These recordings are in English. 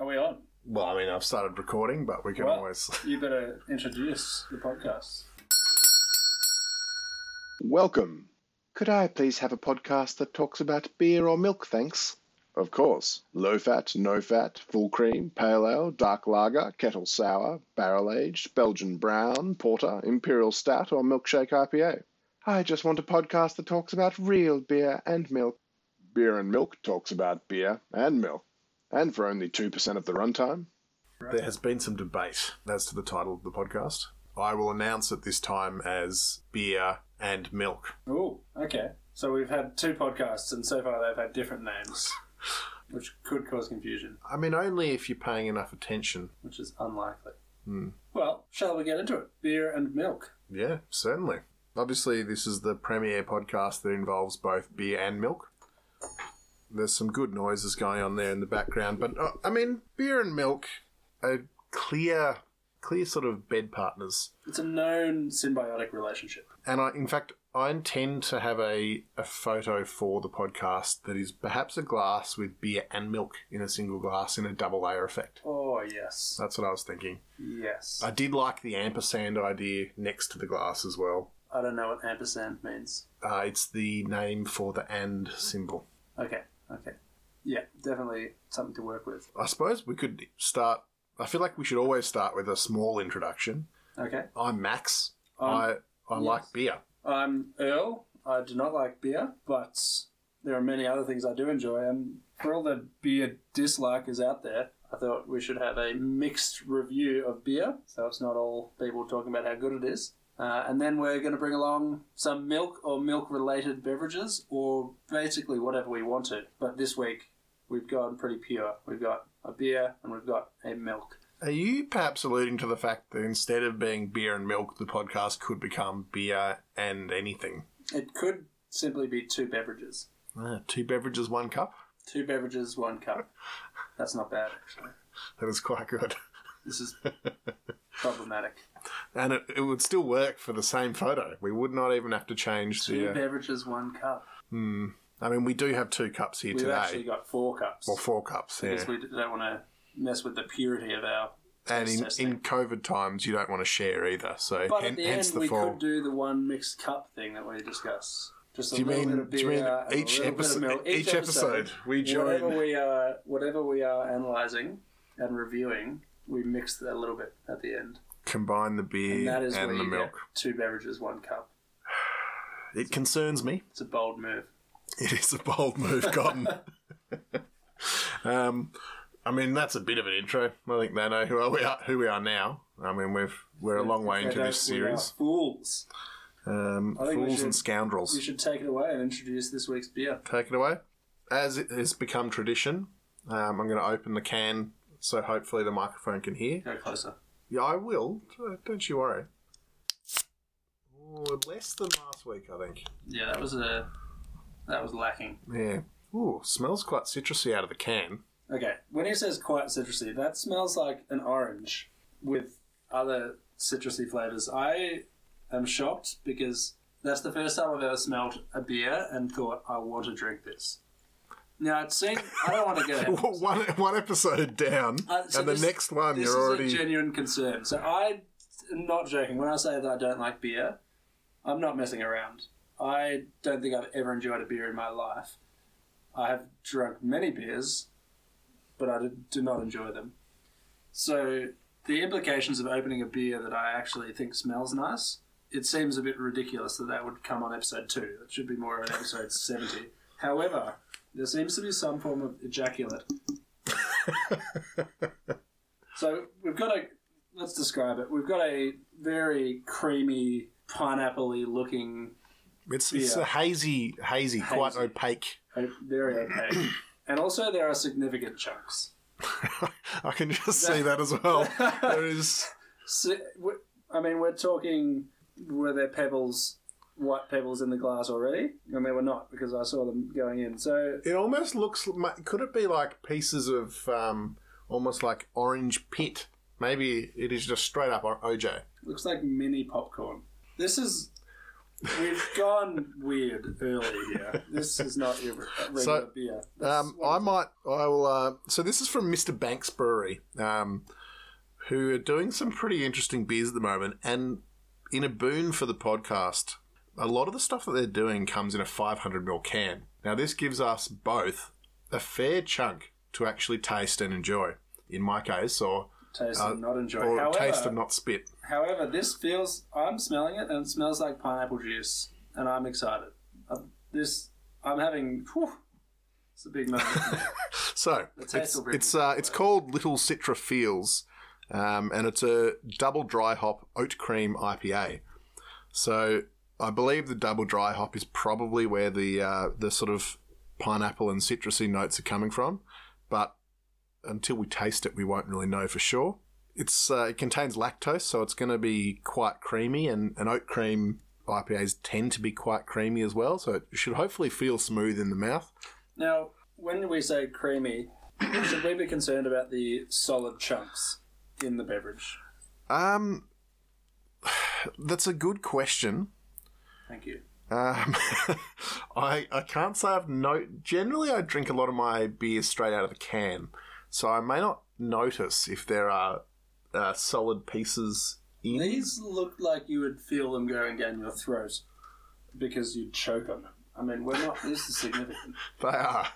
Are we on? Well, I mean, I've started recording, but we can always... You better introduce the podcast. Welcome. Could I please have a podcast that talks about beer or milk, thanks? Of course. Low fat, no fat, full cream, pale ale, dark lager, kettle sour, barrel aged, Belgian brown, porter, imperial stout or milkshake IPA. I just want a podcast that talks about real beer and milk. Beer and Milk talks about beer and milk. And for only 2% of the runtime. There has been some debate as to the title of the podcast. I will announce it this time as Beer and Milk. Ooh, okay. So we've had two podcasts and so far they've had different names, which could cause confusion. I mean, only if you're paying enough attention. Which is unlikely. Mm. Well, shall we get into it? Beer and Milk. Yeah, certainly. Obviously, this is the premiere podcast that involves both beer and milk. There's some good noises going on there in the background, but I mean, beer and milk are clear sort of bed partners. It's a known symbiotic relationship. And I intend to have a photo for the podcast that is perhaps a glass with beer and milk in a single glass in a double layer effect. Oh, yes. That's what I was thinking. Yes. I did like the ampersand idea next to the glass as well. I don't know what ampersand means. It's the name for the and symbol. Okay. Yeah, definitely something to work with. I suppose we could start... I feel like we should always start with a small introduction. Okay. I'm Max. I like beer. I'm Earl. I do not like beer, but there are many other things I do enjoy. And for all the beer dislikers out there, I thought we should have a mixed review of beer, so it's not all people talking about how good it is. And then we're going to bring along some milk or milk-related beverages or basically whatever we want to. But this week, we've gone pretty pure. We've got a beer and we've got a milk. Are you perhaps alluding to the fact that instead of being beer and milk, the podcast could become beer and anything? It could simply be two beverages. Two beverages, one cup? Two beverages, one cup. That's not bad, actually. That is quite good. This is problematic. And it would still work for the same photo. We would not even have to change the... Two beverages, one cup. Hmm. I mean, we do have two cups here today. We've actually got four cups. Or four cups, yeah. Because we don't want to mess with the purity of our... And in COVID times, you don't want to share either. So but at the end, we could do the one mixed cup thing that we discuss. Just a little bit of beer, each episode, we join... Whatever we are analysing and reviewing, we mix that a little bit at the end. Combine the beer and the milk. Two beverages, one cup. It concerns me. It's a bold move. It is a bold move, Cotton. I mean, that's a bit of an intro. I think they know who we are now. I mean, we're a long way into this series. We are fools. And scoundrels. We should take it away and introduce this week's beer. Take it away. As it has become tradition, I'm going to open the can so hopefully the microphone can hear. Go closer. Yeah, I will. Don't you worry. Oh, less than last week, I think. Yeah, that was lacking. Yeah. Ooh, smells quite citrusy out of the can. Okay, when he says quite citrusy, that smells like an orange with other citrusy flavours. I am shocked because that's the first time I've ever smelled a beer and thought, I want to drink this. Now, it seems... I don't want to get out. one episode down, the next one you're already... This is a genuine concern. So I'm not joking. When I say that I don't like beer, I'm not messing around. I don't think I've ever enjoyed a beer in my life. I have drunk many beers, but I do not enjoy them. So the implications of opening a beer that I actually think smells nice, it seems a bit ridiculous that would come on episode 2. It should be more on episode 70. However... There seems to be some form of ejaculate. So let's describe it. We've got a very creamy, pineapple-y looking beer. It's a hazy, quite opaque. Very opaque. And also there are significant chunks. I can just see that as well. There is... So, I mean, we're talking... Were there pebbles... White pebbles in the glass already, and they were not because I saw them going in. So it almost looks. Could it be like pieces of almost like orange pit? Maybe it is just straight up OJ. Looks like mini popcorn. This is We've gone weird early here. This is not your regular beer. So this is from Mr. Banks Brewery, who are doing some pretty interesting beers at the moment, and in a boon for the podcast, a lot of the stuff that they're doing comes in a 500ml can. Now, this gives us both a fair chunk to actually taste and enjoy, in my case, or taste and not enjoy. Or however, taste and not spit. However, this feels... I'm smelling it, and it smells like pineapple juice, and I'm excited. It's a big moment. So, it's called Little Citra Feels, and it's a double dry hop oat cream IPA. So, I believe the double dry hop is probably where the sort of pineapple and citrusy notes are coming from, but until we taste it, we won't really know for sure. It contains lactose, so it's going to be quite creamy, and oat cream IPAs tend to be quite creamy as well, so it should hopefully feel smooth in the mouth. Now, when we say creamy, should we be concerned about the solid chunks in the beverage? That's a good question. Thank you. I can't say I've noticed. Generally, I drink a lot of my beer straight out of the can, so I may not notice if there are solid pieces in. These look like you would feel them going down your throat because you'd choke on them. I mean, we're not. This is significant. They are.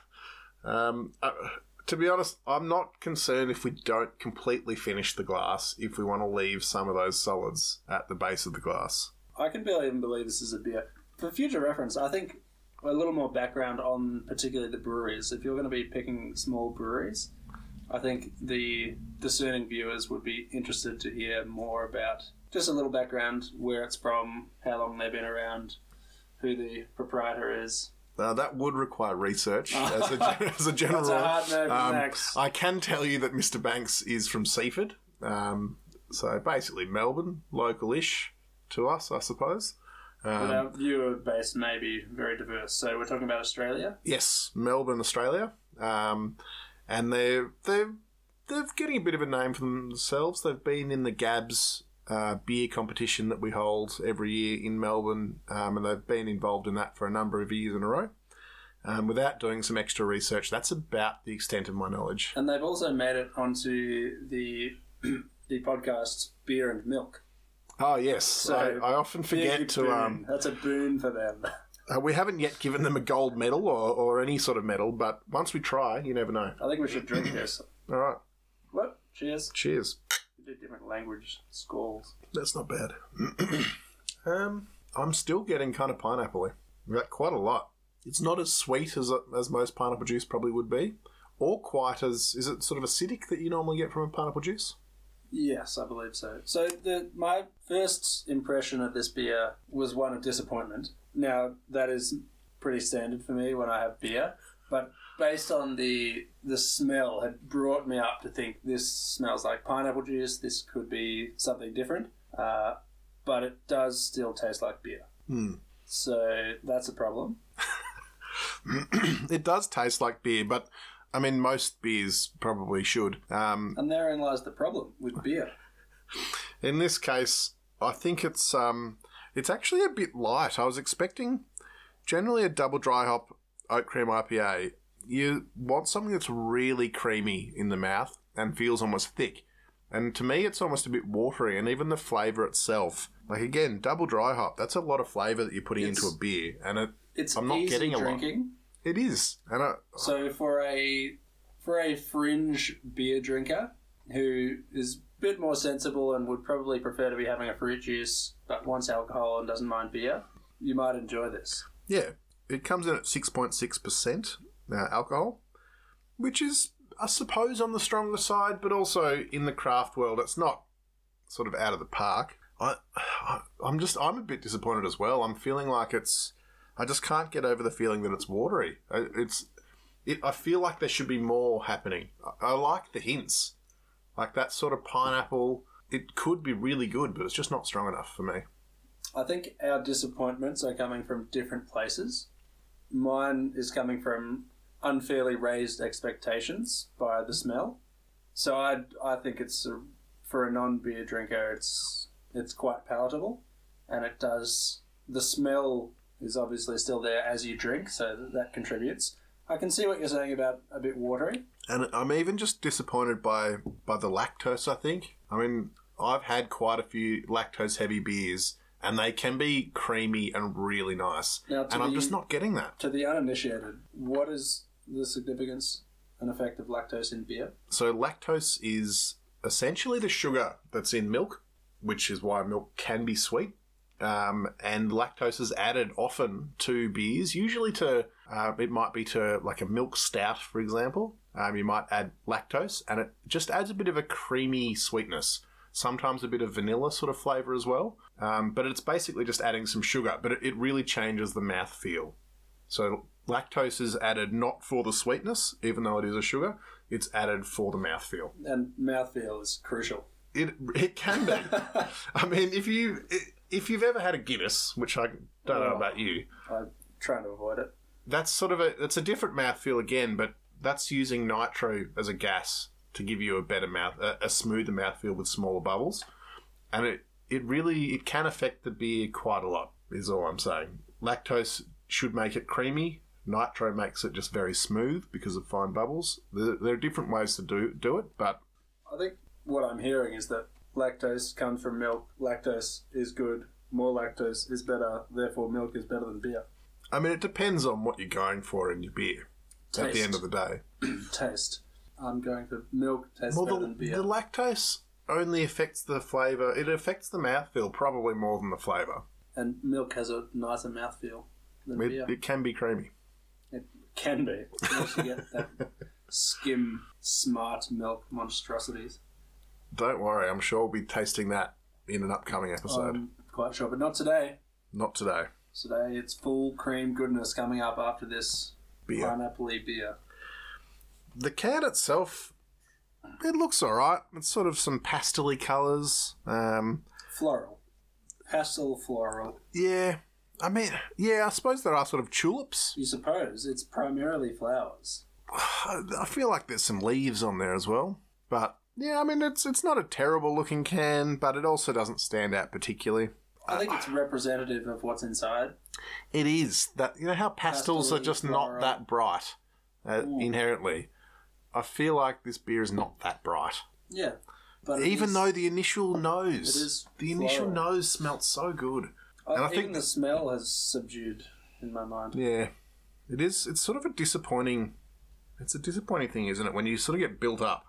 To be honest, I'm not concerned if we don't completely finish the glass, if we want to leave some of those solids at the base of the glass. I can barely even believe this is a beer. For future reference, I think a little more background on particularly the breweries. If you're going to be picking small breweries, I think the discerning viewers would be interested to hear more about just a little background, where it's from, how long they've been around, who the proprietor is. That would require research as a general rule. That's a hard no for Max. I can tell you that Mr. Banks is from Seaford, so basically Melbourne, local-ish to us, I suppose. But our viewer base may be very diverse. So we're talking about Australia? Yes, Melbourne, Australia. And they're getting a bit of a name for themselves. They've been in the Gabs beer competition that we hold every year in Melbourne, and they've been involved in that for a number of years in a row. Without doing some extra research, that's about the extent of my knowledge. And they've also made it onto the podcast Beer and Milk. Oh, yes. So I often forget to... that's a boon for them. We haven't yet given them a gold medal or any sort of medal, but once we try, you never know. I think we should drink this. All right. What? Cheers. Cheers. We did different language schools. That's not bad. I'm still getting kind of pineapple-y. We got quite a lot. It's not as sweet as most pineapple juice probably would be, or quite as... Is it sort of acidic that you normally get from a pineapple juice? Yes, I believe so. So my first impression of this beer was one of disappointment. Now, that is pretty standard for me when I have beer, but based on the smell, had brought me up to think this smells like pineapple juice, this could be something different, but it does still taste like beer. Mm. So that's a problem. It does taste like beer, but... I mean, most beers probably should. And therein lies the problem with beer. In this case, I think it's actually a bit light. I was expecting generally a double dry hop oat cream IPA. You want something that's really creamy in the mouth and feels almost thick. And to me, it's almost a bit watery. And even the flavour itself, like again, double dry hop, that's a lot of flavour that you're putting into a beer. And I'm not getting a lot. It is. So for a fringe beer drinker who is a bit more sensible and would probably prefer to be having a fruit juice but wants alcohol and doesn't mind beer, you might enjoy this. Yeah. It comes in at 6.6% alcohol, which is, I suppose, on the stronger side, but also in the craft world, it's not sort of out of the park. I'm a bit disappointed as well. I'm feeling like it's... I just can't get over the feeling that it's watery. I feel like there should be more happening. I like the hints. Like that sort of pineapple, it could be really good, but it's just not strong enough for me. I think our disappointments are coming from different places. Mine is coming from unfairly raised expectations by the smell. So I think it's, for a non-beer drinker, it's quite palatable, and it does... the smell is obviously still there as you drink, so that contributes. I can see what you're saying about a bit watery. And I'm even just disappointed by the lactose, I think. I mean, I've had quite a few lactose-heavy beers, and they can be creamy and really nice. Now, and I'm just not getting that. To the uninitiated, what is the significance and effect of lactose in beer? So lactose is essentially the sugar that's in milk, which is why milk can be sweet. And lactose is added often to beers, usually to, it might be to like a milk stout, for example. You might add lactose, and it just adds a bit of a creamy sweetness, sometimes a bit of vanilla sort of flavour as well. But it's basically just adding some sugar, but it really changes the mouthfeel. So lactose is added not for the sweetness, even though it is a sugar, it's added for the mouthfeel. And mouthfeel is crucial. It can be. I mean, if you've ever had a Guinness, which I don't know about you, I'm trying to avoid it. That's sort of it's a different mouthfeel again, but that's using nitro as a gas to give you a better a smoother mouthfeel with smaller bubbles, and it really can affect the beer quite a lot. Is all I'm saying. Lactose should make it creamy. Nitro makes it just very smooth because of fine bubbles. There are different ways to do it, but I think what I'm hearing is that lactose comes from milk. Lactose is good. More lactose is better. Therefore, milk is better than beer. I mean, it depends on what you're going for in your beer. Taste. At the end of the day. Taste. I'm going for milk tastes better than beer. The lactose only affects the flavour. It affects the mouthfeel probably more than the flavour. And milk has a nicer mouthfeel than beer. It can be creamy. It can be. Unless you get that skim, smart milk monstrosities. Don't worry, I'm sure we'll be tasting that in an upcoming episode. I'm quite sure, but not today. Not today. Today it's full cream goodness coming up after this pineapple-y beer. The can itself, it looks alright. It's sort of some pastel-y colours. Floral. Pastel floral. Yeah. I mean, yeah, I suppose there are sort of tulips. You suppose. It's primarily flowers. I feel like there's some leaves on there as well, but... Yeah, I mean, it's not a terrible-looking can, but it also doesn't stand out particularly. I think it's representative of what's inside. It is. That, you know how pastels are just not that bright inherently. I feel like this beer is not that bright. Yeah. But even though the initial nose smelt so good. And I think the smell has subdued in my mind. Yeah. It is. It's sort of a disappointing thing, isn't it? When you sort of get built up.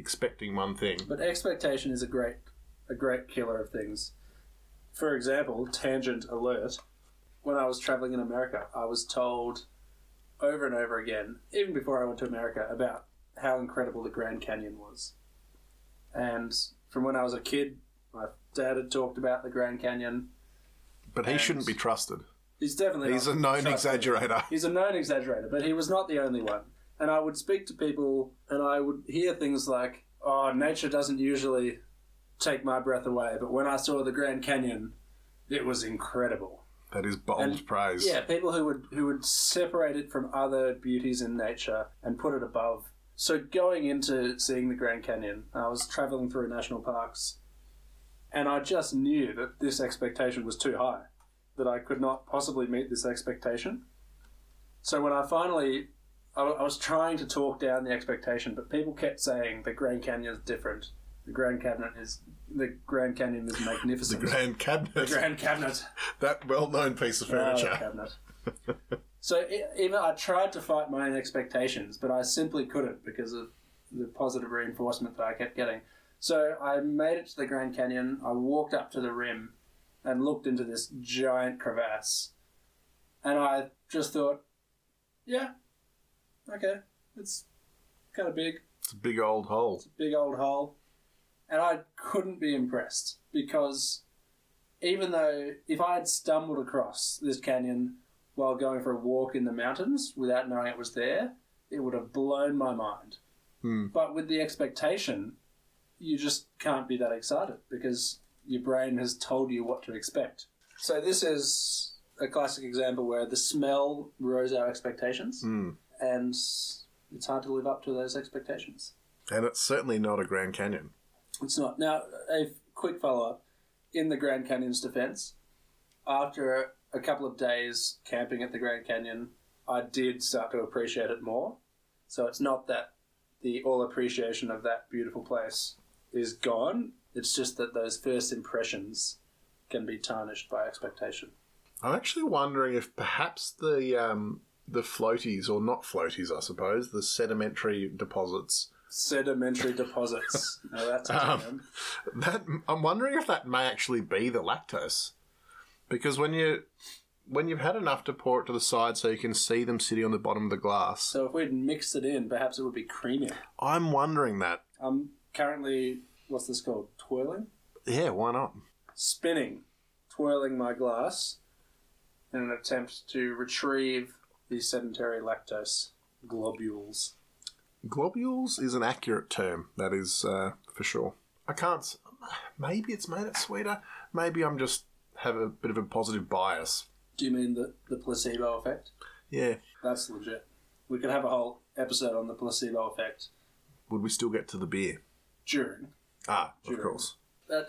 Expecting one thing, but expectation is a great killer of things. For example, tangent alert, when I was traveling in America, I was told over and over again, even before I went to America, about how incredible the Grand Canyon was. And from when I was a kid, my dad had talked about the Grand Canyon, but he shouldn't be trusted. He's a known exaggerator, but he was not the only one. And I would speak to people and I would hear things like, oh, nature doesn't usually take my breath away, but when I saw the Grand Canyon, it was incredible. That is bold praise. Yeah, people who would separate it from other beauties in nature and put it above. So going into seeing the Grand Canyon, I was travelling through national parks and I just knew that this expectation was too high, that I could not possibly meet this expectation. So when I was trying to talk down the expectation, but people kept saying the Grand Canyon is different. The Grand Canyon is magnificent. The Grand Cabinet. That well-known piece of furniture. The cabinet. So even I tried to fight my own expectations, but I simply couldn't because of the positive reinforcement that I kept getting. So I made it to the Grand Canyon. I walked up to the rim and looked into this giant crevasse, and I just thought, yeah. Okay, it's kind of big. It's a big old hole. And I couldn't be impressed because even though if I had stumbled across this canyon while going for a walk in the mountains without knowing it was there, it would have blown my mind. Mm. But with the expectation, you just can't be that excited because your brain has told you what to expect. So this is a classic example where the smell rose our expectations. Mm. And it's hard to live up to those expectations. And it's certainly not a Grand Canyon. It's not. Now, a quick follow-up. In the Grand Canyon's defence, after a couple of days camping at the Grand Canyon, I did start to appreciate it more. So it's not that the all appreciation of that beautiful place is gone. It's just that those first impressions can be tarnished by expectation. I'm actually wondering if perhaps the floaties, or not floaties, I suppose, the sedimentary deposits. Sedimentary deposits. Now that's a term. I'm wondering if that may actually be the lactose. Because when you've had enough to pour it to the side so you can see them sitting on the bottom of the glass. So if we'd mixed it in, perhaps it would be creamier. I'm wondering that. I'm currently, what's this called? Twirling? Yeah, why not? Spinning. Twirling my glass in an attempt to retrieve the sedentary lactose globules. Globules is an accurate term, that is for sure. I can't... Maybe it's made it sweeter. Maybe I'm just have a bit of a positive bias. Do you mean the placebo effect? Yeah. That's legit. We could have a whole episode on the placebo effect. Would we still get to the beer? During. Of course.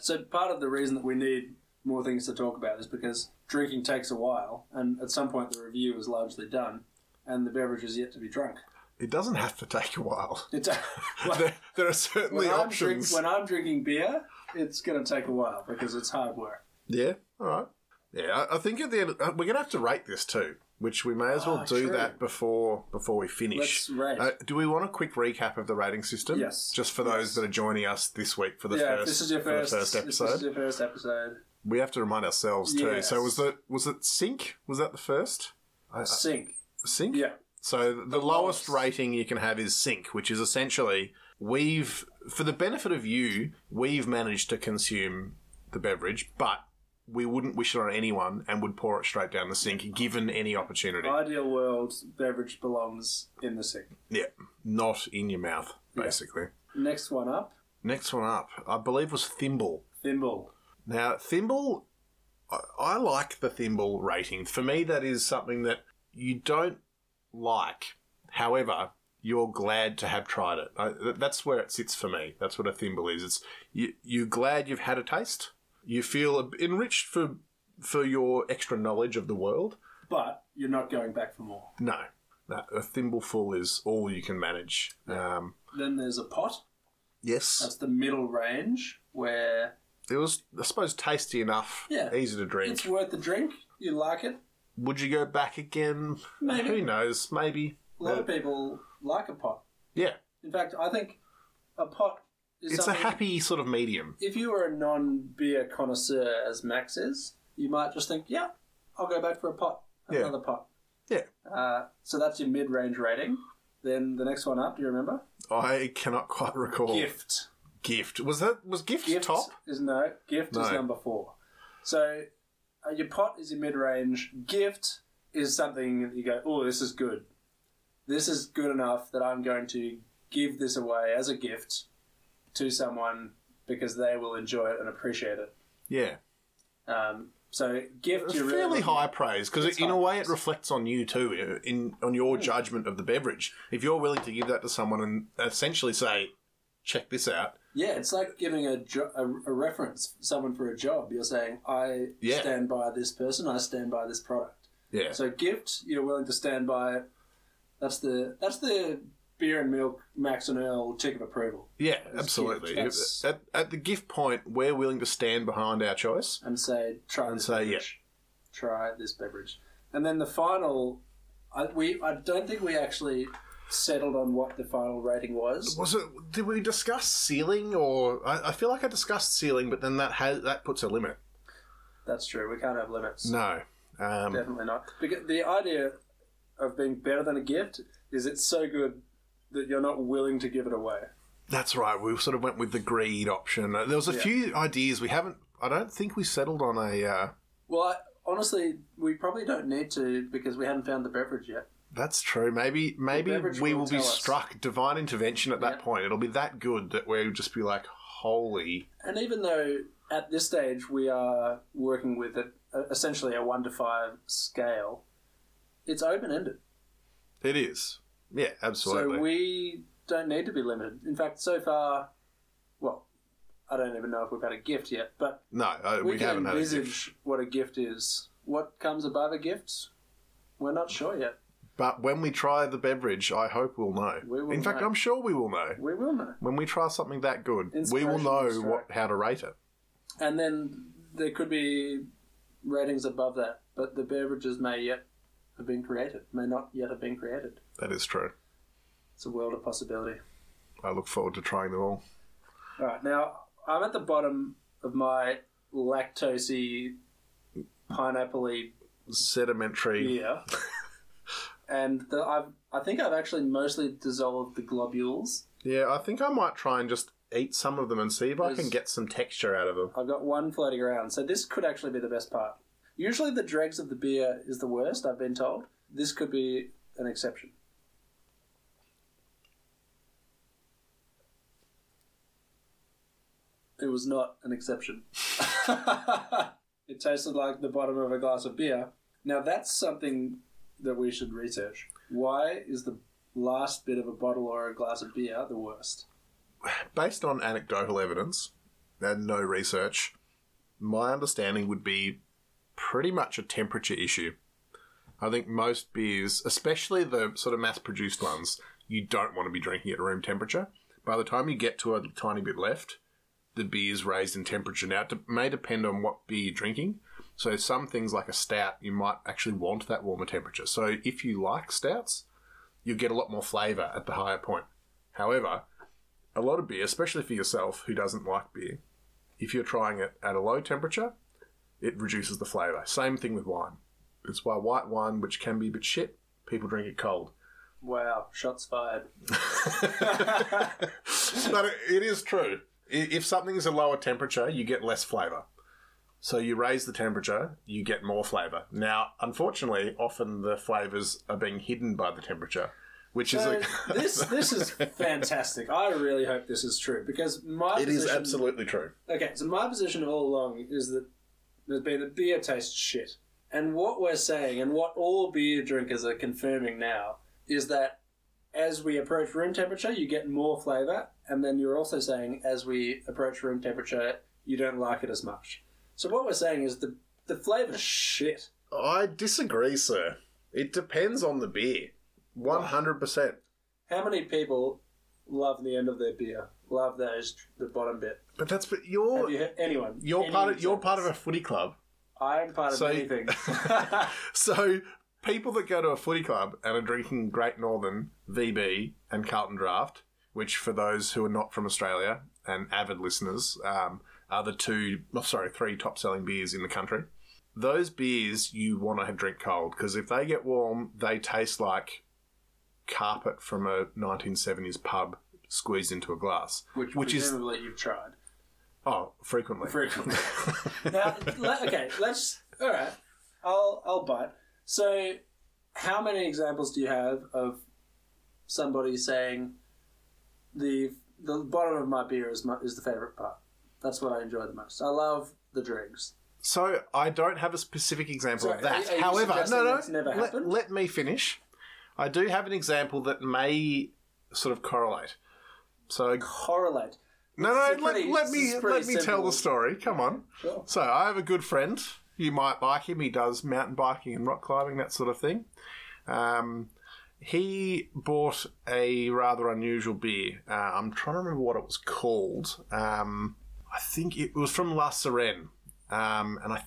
So part of the reason that we need more things to talk about is because drinking takes a while, and at some point the review is largely done, and the beverage is yet to be drunk. It doesn't have to take a while. There are certainly options. When I'm drinking beer, it's going to take a while because it's hard work. Yeah, all right. Yeah, I think at the end, we're going to have to rate this too, which we may as well do true. That before we finish. Let's rate. Do we want a quick recap of the rating system? Yes. Just for those that are joining us this week for the first episode. This is your first episode. We have to remind ourselves too. Yes. So was it Sync? Was that the first? Sync. Sync? Yeah. So the lowest rating you can have is Sync, which is essentially for the benefit of you, we've managed to consume the beverage, but we wouldn't wish it on anyone and would pour it straight down the sink given any opportunity. Ideal world, beverage belongs in the sink. Yeah, not in your mouth, basically. Yeah. Next one up, I believe was Thimble. Thimble. Now, Thimble, I like the Thimble rating. For me, that is something that you don't like. However, you're glad to have tried it. That's where it sits for me. That's what a Thimble is. It's you're glad you've had a taste. You feel enriched for your extra knowledge of the world. But you're not going back for more. No. A thimbleful is all you can manage. Yeah. Then there's a pot. Yes. That's the middle range where... It was, I suppose, tasty enough, easy to drink. It's worth the drink. You like it. Would you go back again? Maybe. Who knows? Maybe. A lot of people like a pot. Yeah. In fact, I think a pot... It's a happy sort of medium. If you were a non-beer connoisseur, as Max is, you might just think, yeah, I'll go back for a pot, another pot. Yeah. So that's your mid-range rating. Then the next one up, do you remember? I cannot quite recall. Gift. Was Gift top? Gift is number 4. So your pot is your mid-range. Gift is something that you go, oh, this is good. This is good enough that I'm going to give this away as a gift to someone because they will enjoy it and appreciate it. Yeah. So gift you fairly high praise because in a way it reflects on you too, on your judgment of the beverage. If you're willing to give that to someone and essentially say, check this out. Yeah, it's like giving a reference, someone for a job. You're saying, I stand by this person, I stand by this product. Yeah. So gift, you're willing to stand by it. That's the beer and milk, Max and Earl, tick of approval. Yeah, absolutely. At the gift point, we're willing to stand behind our choice. And say, try this beverage. And then the final, I don't think we actually settled on what the final rating was. Did we discuss ceiling? Or I feel like I discussed ceiling, but then that puts a limit. That's true. We can't have limits. No. Definitely not. Because the idea of being better than a gift is it's so good that you're not willing to give it away. That's right. We sort of went with the greed option. There was a few ideas we haven't... I don't think we settled on a... honestly, we probably don't need to because we haven't found the beverage yet. That's true. Maybe we will be struck divine intervention at that point. It'll be that good that we'll just be like, holy... And even though at this stage we are working with essentially a 1 to 5 scale, it's open-ended. It is. Yeah, absolutely. So we don't need to be limited. In fact, so far, well, I don't even know if we've had a gift yet, but no, we haven't had a gift. We can envisage what a gift is. What comes above a gift? We're not sure yet. But when we try the beverage, I hope we'll know. We will. In fact, I'm sure we will know. We will know. When we try something that good, we will know how to rate it. And then there could be ratings above that, but the beverages may not yet have been created. That is true. It's a world of possibility. I look forward to trying them all. All right, now I'm at the bottom of my lactosey, pineapple-y, sedimentary beer. And I think I've actually mostly dissolved the globules. Yeah, I think I might try and just eat some of them and see if I can get some texture out of them. I've got one floating around, so this could actually be the best part. Usually the dregs of the beer is the worst, I've been told. This could be an exception. It was not an exception. It tasted like the bottom of a glass of beer. Now that's something that we should research. Why is the last bit of a bottle or a glass of beer the worst? Based on anecdotal evidence and no research, my understanding would be pretty much a temperature issue. I think most beers, especially the sort of mass-produced ones, you don't want to be drinking at room temperature. By the time you get to a tiny bit left, the beer's raised in temperature. Now, it may depend on what beer you're drinking. So some things like a stout, you might actually want that warmer temperature. So if you like stouts, you'll get a lot more flavour at the higher point. However, a lot of beer, especially for yourself who doesn't like beer, if you're trying it at a low temperature, it reduces the flavour. Same thing with wine. It's why white wine, which can be a bit shit, people drink it cold. Wow, shots fired. But it is true. If something's a lower temperature, you get less flavour. So you raise the temperature, you get more flavour. Now, unfortunately, often the flavours are being hidden by the temperature, which is... This is fantastic. I really hope this is true, because It is absolutely true. Okay, so my position all along is that there's been that beer tastes shit. And what we're saying, and what all beer drinkers are confirming now, is that as we approach room temperature, you get more flavour, and then you're also saying as we approach room temperature, you don't like it as much. So what we're saying is the flavour's shit. I disagree, sir. It depends on the beer. 100%. How many people love the end of their beer? Love the bottom bit. But that's... But you're part of a footy club. I'm part of anything. So people that go to a footy club and are drinking Great Northern, VB and Carlton Draft, which for those who are not from Australia and avid listeners... are the three top-selling beers in the country. Those beers you want to drink cold, because if they get warm, they taste like carpet from a 1970s pub squeezed into a glass. Which presumably you've tried. Oh, frequently. Now, okay, let's... All right, I'll bite. So, how many examples do you have of somebody saying, the bottom of my beer is the favourite part? That's what I enjoy the most. I love the dregs. So I don't have a specific example of that. However, let me finish. I do have an example that may sort of correlate. So correlate. Let me tell the story. Come on. Sure. So I have a good friend. You might like him. He does mountain biking and rock climbing, that sort of thing. He bought a rather unusual beer. I'm trying to remember what it was called. I think it was from La Sirene, and I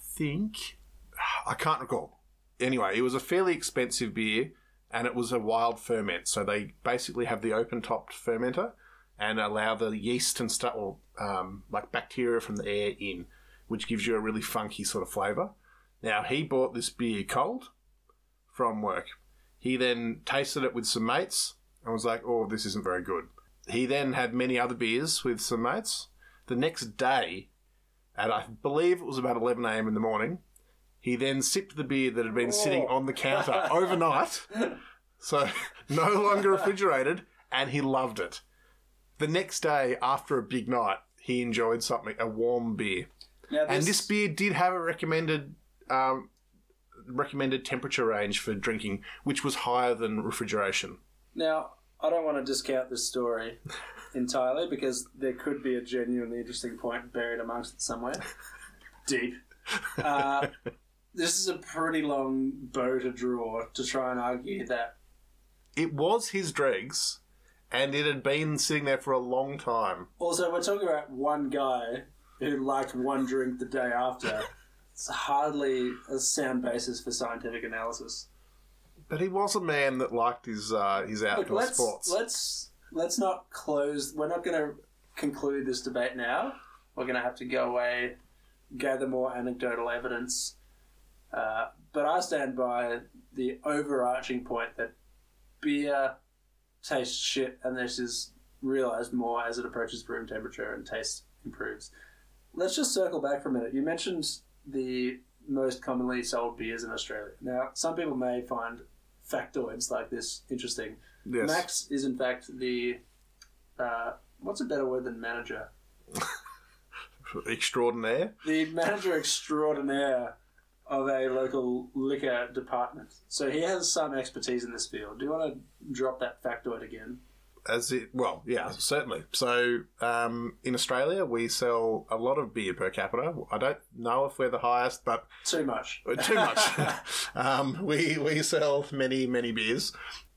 can't recall. Anyway, it was a fairly expensive beer, and it was a wild ferment. So they basically have the open-topped fermenter and allow the yeast and stuff, or like bacteria from the air in, which gives you a really funky sort of flavour. Now, he bought this beer cold from work. He then tasted it with some mates and was like, oh, this isn't very good. He then had many other beers with some mates. The next day, at I believe it was about 11 a.m. in the morning, he then sipped the beer that had been sitting on the counter overnight, so no longer refrigerated, and he loved it. The next day, after a big night, he enjoyed a warm beer. And this beer did have a recommended temperature range for drinking, which was higher than refrigeration. Now, I don't want to discount this story entirely because there could be a genuinely interesting point buried amongst it somewhere. Deep. This is a pretty long bow to draw to try and argue that. It was his dregs, and it had been sitting there for a long time. Also, we're talking about one guy who liked one drink the day after. It's hardly a sound basis for scientific analysis. But he was a man that liked his outdoor sports. Let's not close. We're not going to conclude this debate now. We're going to have to go away, gather more anecdotal evidence. But I stand by the overarching point that beer tastes shit unless it's realised more as it approaches room temperature and taste improves. Let's just circle back for a minute. You mentioned the most commonly sold beers in Australia. Now, some people may find factoids like this interesting. Yes. Max is, in fact, the... what's a better word than manager? Extraordinaire? The manager extraordinaire of a local liquor department. So he has some expertise in this field. Do you want to drop that factoid again? Well, yeah, certainly. So in Australia, we sell a lot of beer per capita. I don't know if we're the highest, but... Too much. Too much. We sell many, many beers.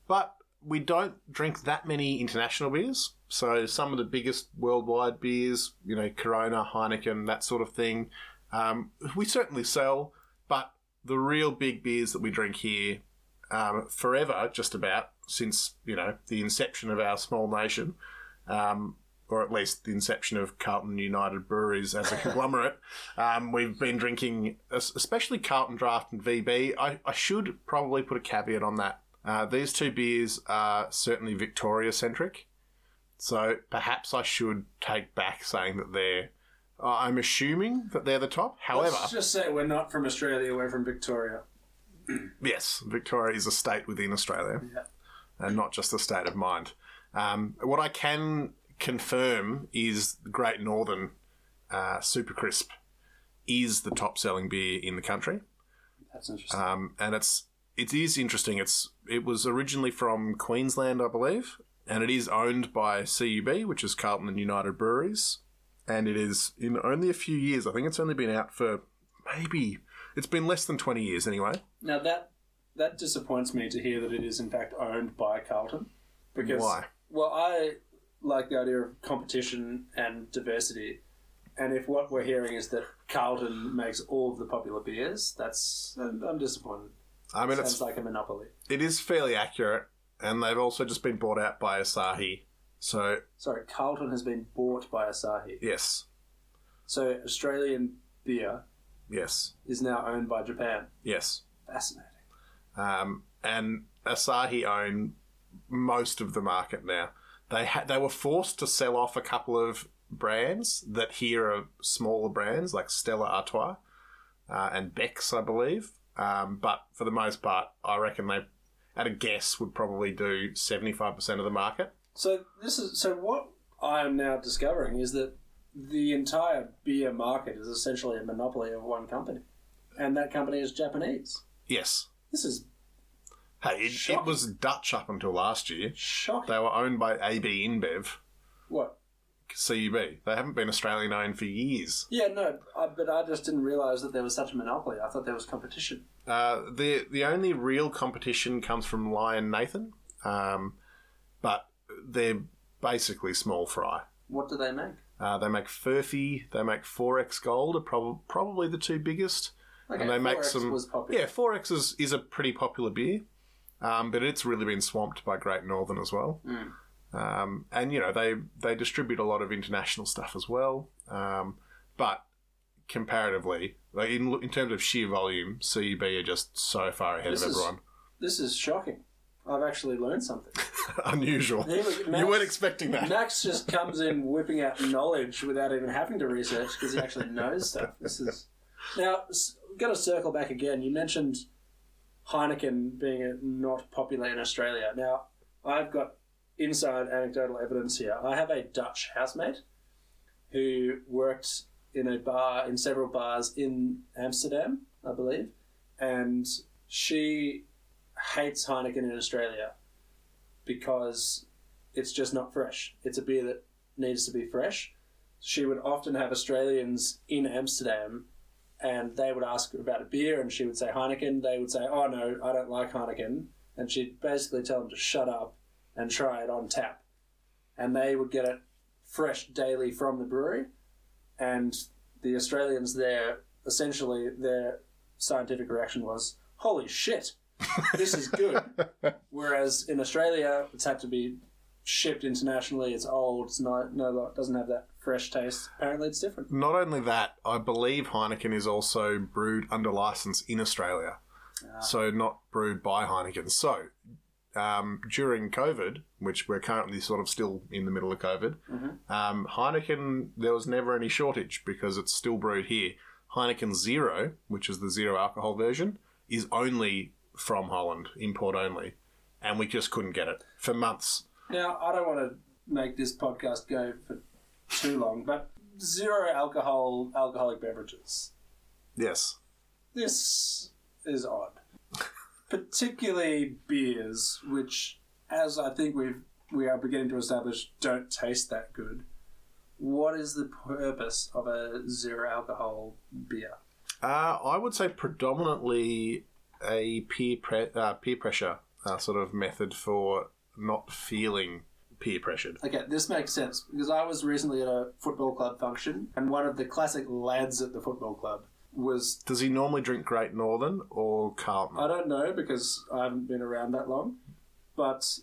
But we don't drink that many international beers. So some of the biggest worldwide beers, you know, Corona, Heineken, that sort of thing, we certainly sell. But the real big beers that we drink here forever, just about, since, you know, the inception of our small nation, or at least the inception of Carlton United Breweries as a conglomerate, we've been drinking, especially Carlton Draft and VB. I should probably put a caveat on that. These two beers are certainly Victoria-centric, so perhaps I should take back saying that they're... I'm assuming that they're the top. However... Let's just say we're not from Australia, we're from Victoria. Yes, Victoria is a state within Australia. Yeah. And not just a state of mind. What I can confirm is Great Northern Super Crisp is the top-selling beer in the country. That's interesting. And it is interesting. It was originally from Queensland, I believe, and it is owned by CUB, which is Carlton and United Breweries. And it is in only a few years. I think it's only been out for maybe... It's been less than 20 years anyway. Now that disappoints me to hear that it is in fact owned by Carlton. Because, why? Well, I like the idea of competition and diversity. And if what we're hearing is that Carlton makes all of the popular beers, I'm disappointed. I mean, it's like a monopoly. It is fairly accurate. And they've also just been bought out by Asahi. Sorry, Carlton has been bought by Asahi. Yes. So Australian beer... Yes. Is now owned by Japan. Yes. Fascinating. And Asahi own most of the market now. They were forced to sell off a couple of brands that here are smaller brands, like Stella Artois and Beck's, I believe. But for the most part, I reckon they, at a guess, would probably do 75% of the market. So what I am now discovering is that the entire beer market is essentially a monopoly of one company. And that company is Japanese. Yes. This is... Hey, it was Dutch up until last year. Shocking. They were owned by AB InBev. What? CUB. They haven't been Australian-owned for years. Yeah, no, but I just didn't realise that there was such a monopoly. I thought there was competition. The only real competition comes from Lion Nathan, but they're basically small fry. What do they make? They make Furphy, they make 4X Gold, are probably the two biggest. Okay, and they 4X make some, was popular. Yeah, 4X is a pretty popular beer, but it's really been swamped by Great Northern as well. Mm. And, you know, they distribute a lot of international stuff as well. But comparatively, like in terms of sheer volume, CUB are just so far ahead of everyone. This is shocking. I've actually learned something. Unusual. You weren't expecting that. Max just comes in whipping out knowledge without even having to research because he actually knows stuff. Now, we've got to circle back again. You mentioned Heineken being not popular in Australia. Now, I've got inside anecdotal evidence here. I have a Dutch housemate who worked in a bar, in several bars in Amsterdam, I believe, and she hates Heineken in Australia because It's just not fresh. It's a beer that needs to be fresh. She would often have Australians in Amsterdam and they would ask about a beer and she would say Heineken. They would say, oh no, I don't like Heineken. And she'd basically tell them to shut up and try it on tap. And they would get it fresh daily from the brewery. And the Australians there, essentially their scientific reaction was, holy shit, this is good. Whereas in Australia, it's had to be shipped internationally. It's old. It's not, no, it doesn't have that fresh taste. Apparently it's different. Not only that, I believe Heineken is also brewed under license in Australia. So not brewed by Heineken. So during COVID, which we're currently sort of still in the middle of COVID, Heineken, there was never any shortage because it's still brewed here. Heineken Zero, which is the zero alcohol version, is only from Holland, import only. And we just couldn't get it for months. Now, I don't want to make this podcast go for too long, but zero alcohol, alcoholic beverages. Yes. This is odd. Particularly beers, which, as I think we are beginning to establish, don't taste that good. What is the purpose of a zero alcohol beer? I would say predominantly a peer pressure sort of method for not feeling peer pressured. Okay, this makes sense because I was recently at a football club function and one of the classic lads at the football club was... Does he normally drink Great Northern or Carlton? I don't know because I haven't been around that long, but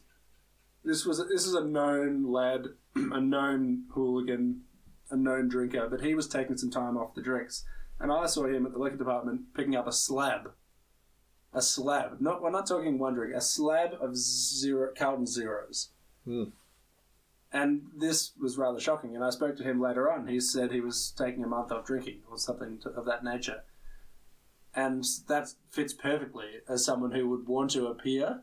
this is a known lad, a known hooligan, a known drinker, but he was taking some time off the drinks and I saw him at the liquor department picking up a slab. Not, we're not talking one drink. A slab of zero Carlton Zeros. Mm. And this was rather shocking. And I spoke to him later on. He said he was taking a month off drinking or something of that nature. And that fits perfectly as someone who would want to appear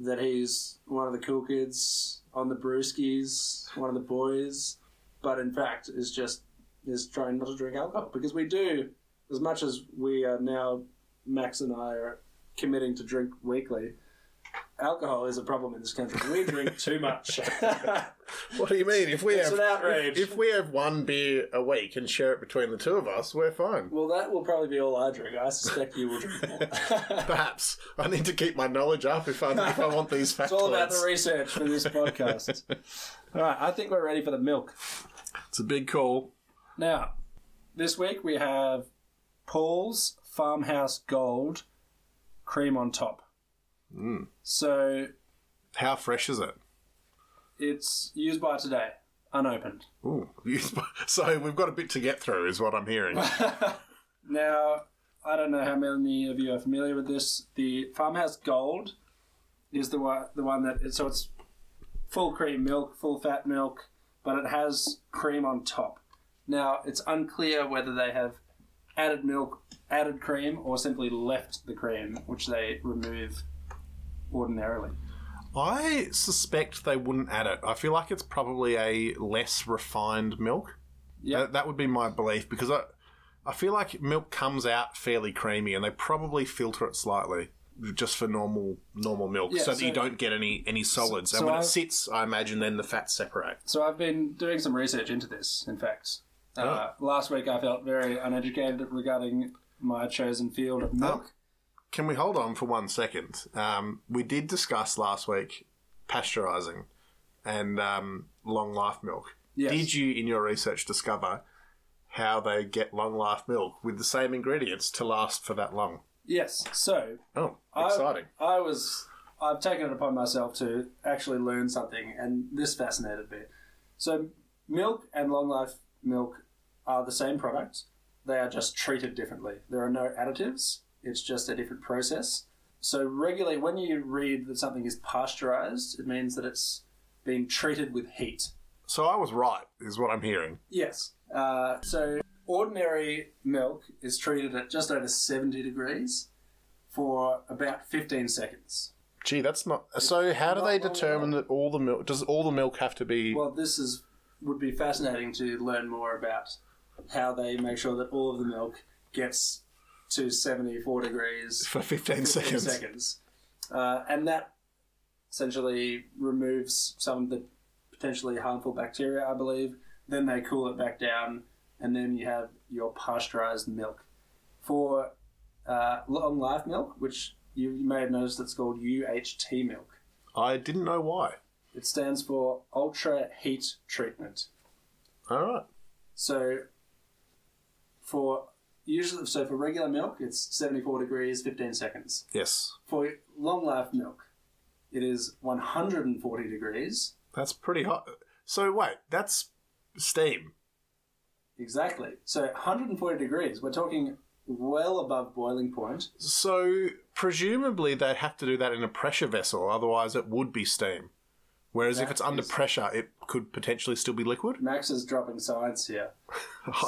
that he's one of the cool kids on the brewskis, one of the boys, but in fact is trying not to drink alcohol. Because we do, as much as we are now... Max and I are committing to drink weekly. Alcohol is a problem in this country. We drink too much. What do you mean? It's an outrage. If we have one beer a week and share it between the two of us, we're fine. Well, that will probably be all I drink. I suspect you will drink more. Perhaps. I need to keep my knowledge up if I want these facts. It's all about the research for this podcast. All right, I think we're ready for the milk. It's a big call. Now, this week we have Paul's Farmhouse Gold, cream on top. Mm. So... How fresh is it? It's used by today, unopened. Ooh, used by... So we've got a bit to get through is what I'm hearing. Now, I don't know how many of you are familiar with this. The Farmhouse Gold is the one that... So it's full cream milk, full fat milk, but it has cream on top. Now, it's unclear whether they have added milk, added cream, or simply left the cream, which they remove ordinarily. I suspect they wouldn't add it. I feel like it's probably a less refined milk. Yeah, that would be my belief, because I feel like milk comes out fairly creamy, and they probably filter it slightly just for normal milk, yeah, so that you don't get any solids. So and when it sits, I imagine then the fats separate. So I've been doing some research into this, in fact. Last week I felt very uneducated regarding my chosen field of milk. Can we hold on for 1 second? We did discuss last week pasteurising and long life milk. Yes. Did you, in your research, discover how they get long life milk with the same ingredients to last for that long? Yes. So, exciting! I've taken it upon myself to actually learn something, and this fascinated me. So, milk and long life milk are the same product. They are just treated differently. There are no additives. It's just a different process. So regularly, when you read that something is pasteurized, it means that it's being treated with heat. So I was right, is what I'm hearing. Yes. So ordinary milk is treated at just over 70 degrees for about 15 seconds. Gee, that's not... So how do they determine that all the milk... Does all the milk have to be... Well, this would be fascinating to learn more about how they make sure that all of the milk gets to 74 degrees for 15 seconds. And that essentially removes some of the potentially harmful bacteria, I believe. Then they cool it back down, and then you have your pasteurized milk. For long life milk, which you may have noticed it's called UHT milk. I didn't know why. It stands for ultra heat treatment. All right. So for regular milk, it's 74 degrees, 15 seconds. Yes. For long life milk, it is 140 degrees. That's pretty hot. So wait, that's steam. Exactly. So 140 degrees. We're talking well above boiling point. So presumably they have to do that in a pressure vessel, otherwise it would be steam. Whereas if it's under pressure, it could potentially still be liquid. Max is dropping science here.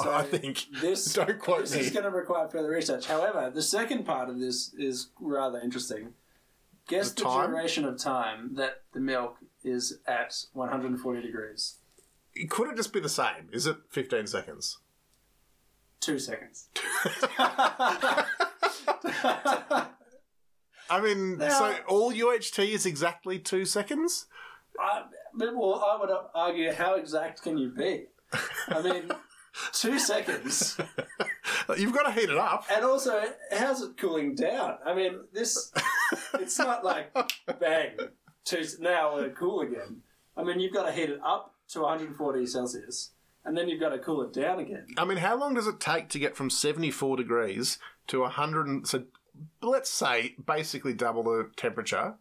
So I think. Don't quote me. This is going to require further research. However, the second part of this is rather interesting. Guess the duration of time that the milk is at 140 degrees. Could it just be the same? Is it 15 seconds? 2 seconds. I mean, now, so all UHT is exactly 2 seconds? I would argue, how exact can you be? I mean, 2 seconds. You've got to heat it up. And also, how's it cooling down? I mean, it's not like, bang, now it'll cool again. I mean, you've got to heat it up to 140 Celsius, and then you've got to cool it down again. I mean, how long does it take to get from 74 degrees to 100? So let's say basically double the temperature.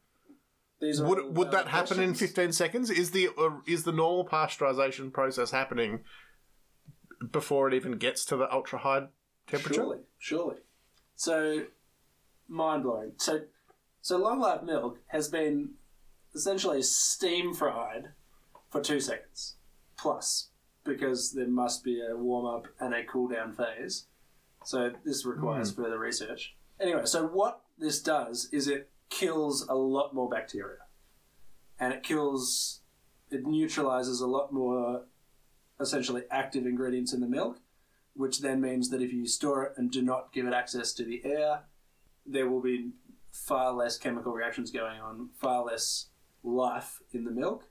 Would that happen in 15 seconds? Is the normal pasteurization process happening before it even gets to the ultra-high temperature? Surely. So, mind-blowing. So long-life milk has been essentially steam-fried for 2 seconds, plus, because there must be a warm-up and a cool-down phase. So this requires further research. Anyway, so what this does is it kills a lot more bacteria, and it neutralizes a lot more essentially active ingredients in the milk, which then means that if you store it and do not give it access to the air, there will be far less chemical reactions going on, far less life in the milk,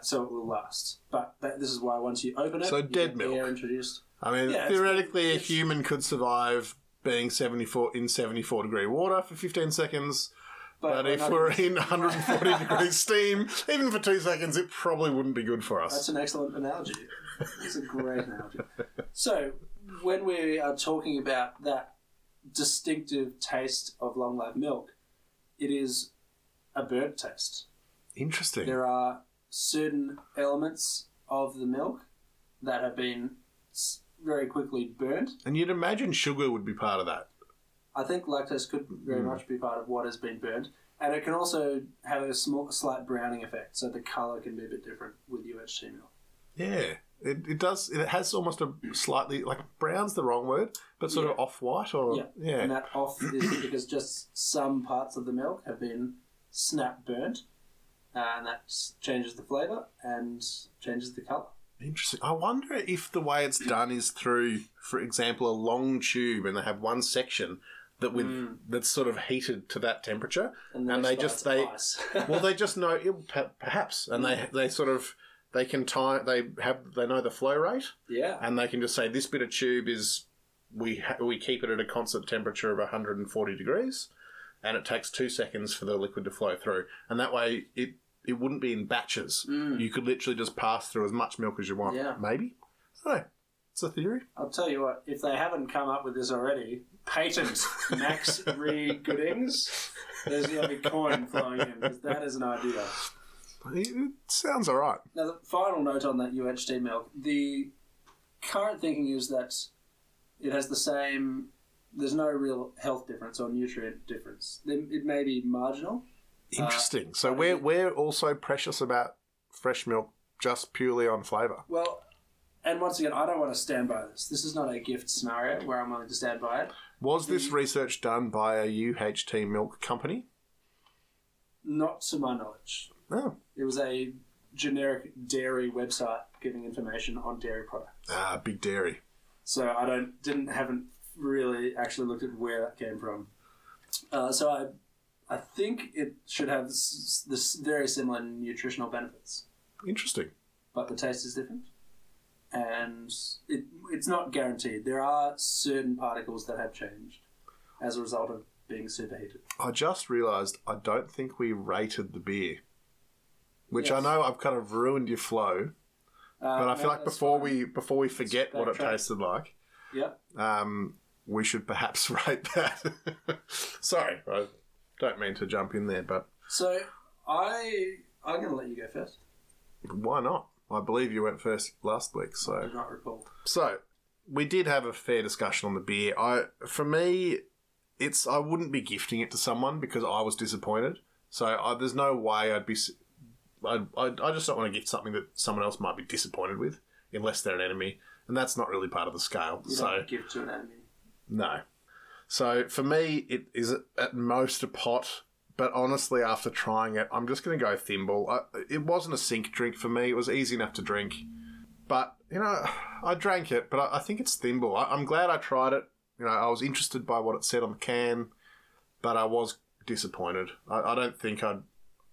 so it will last. But this is why once you open it, so dead milk air introduced. I mean, yeah, theoretically a human could survive being 74 degree water for 15 seconds, but if we're in 140 degrees steam, even for 2 seconds, it probably wouldn't be good for us. That's an excellent analogy. It's a great analogy. So when we are talking about that distinctive taste of long life milk, it is a bird taste. Interesting. There are certain elements of the milk that have been very quickly burnt. And you'd imagine sugar would be part of that. I think lactose could very much be part of what has been burnt. And it can also have a slight browning effect, so the colour can be a bit different with UHT milk. Yeah, it does. It has almost a slightly, like, brown's the wrong word, but sort of off-white. And that off is because just some parts of the milk have been snap burnt, and that changes the flavour and changes the colour. Interesting. I wonder if the way it's done is through, for example, a long tube, and they have one section that that's sort of heated to that temperature, and they well, they just know it, perhaps, and they sort of they know the flow rate, and they can just say this bit of tube is we keep it at a constant temperature of 140 degrees, and it takes 2 seconds for the liquid to flow through, and that way it wouldn't be in batches. You could literally just pass through as much milk as you want. Yeah. Maybe. So, it's a theory. I'll tell you what, if they haven't come up with this already, patent Max Reed Goodings, there's going to be coin flowing in, because that is an idea. It sounds all right. Now, the final note on that UHT milk, the current thinking is that it has the same, there's no real health difference or nutrient difference. It may be marginal. Interesting. So we're also precious about fresh milk just purely on flavour. Well, and once again, I don't want to stand by this. This is not a gift scenario where I'm willing to stand by it. Was this research done by a UHT milk company? Not to my knowledge. Oh. It was a generic dairy website giving information on dairy products. Ah, big dairy. So I haven't really actually looked at where that came from. So I I think it should have this very similar nutritional benefits. Interesting. But the taste is different. And it's not guaranteed. There are certain particles that have changed as a result of being superheated. I just realised I don't think we rated the beer. Which yes. I know I've kind of ruined your flow. But I feel like before we forget what it tasted like, yeah, we should perhaps rate that. Sorry, I don't mean to jump in there, but so I'm going to let you go first. Why not? I believe you went first last week, so I do not recall. So we did have a fair discussion on the beer. For me, I wouldn't be gifting it to someone because I was disappointed. So there's no way I'd be. I just don't want to gift something that someone else might be disappointed with, unless they're an enemy, and that's not really part of the scale. You don't give to an enemy. No. So, for me, it is at most a pot, but honestly, after trying it, I'm just going to go thimble. It wasn't a sink drink for me. It was easy enough to drink, but, you know, I drank it, but I think it's thimble. I'm glad I tried it. You know, I was interested by what it said on the can, but I was disappointed. I don't think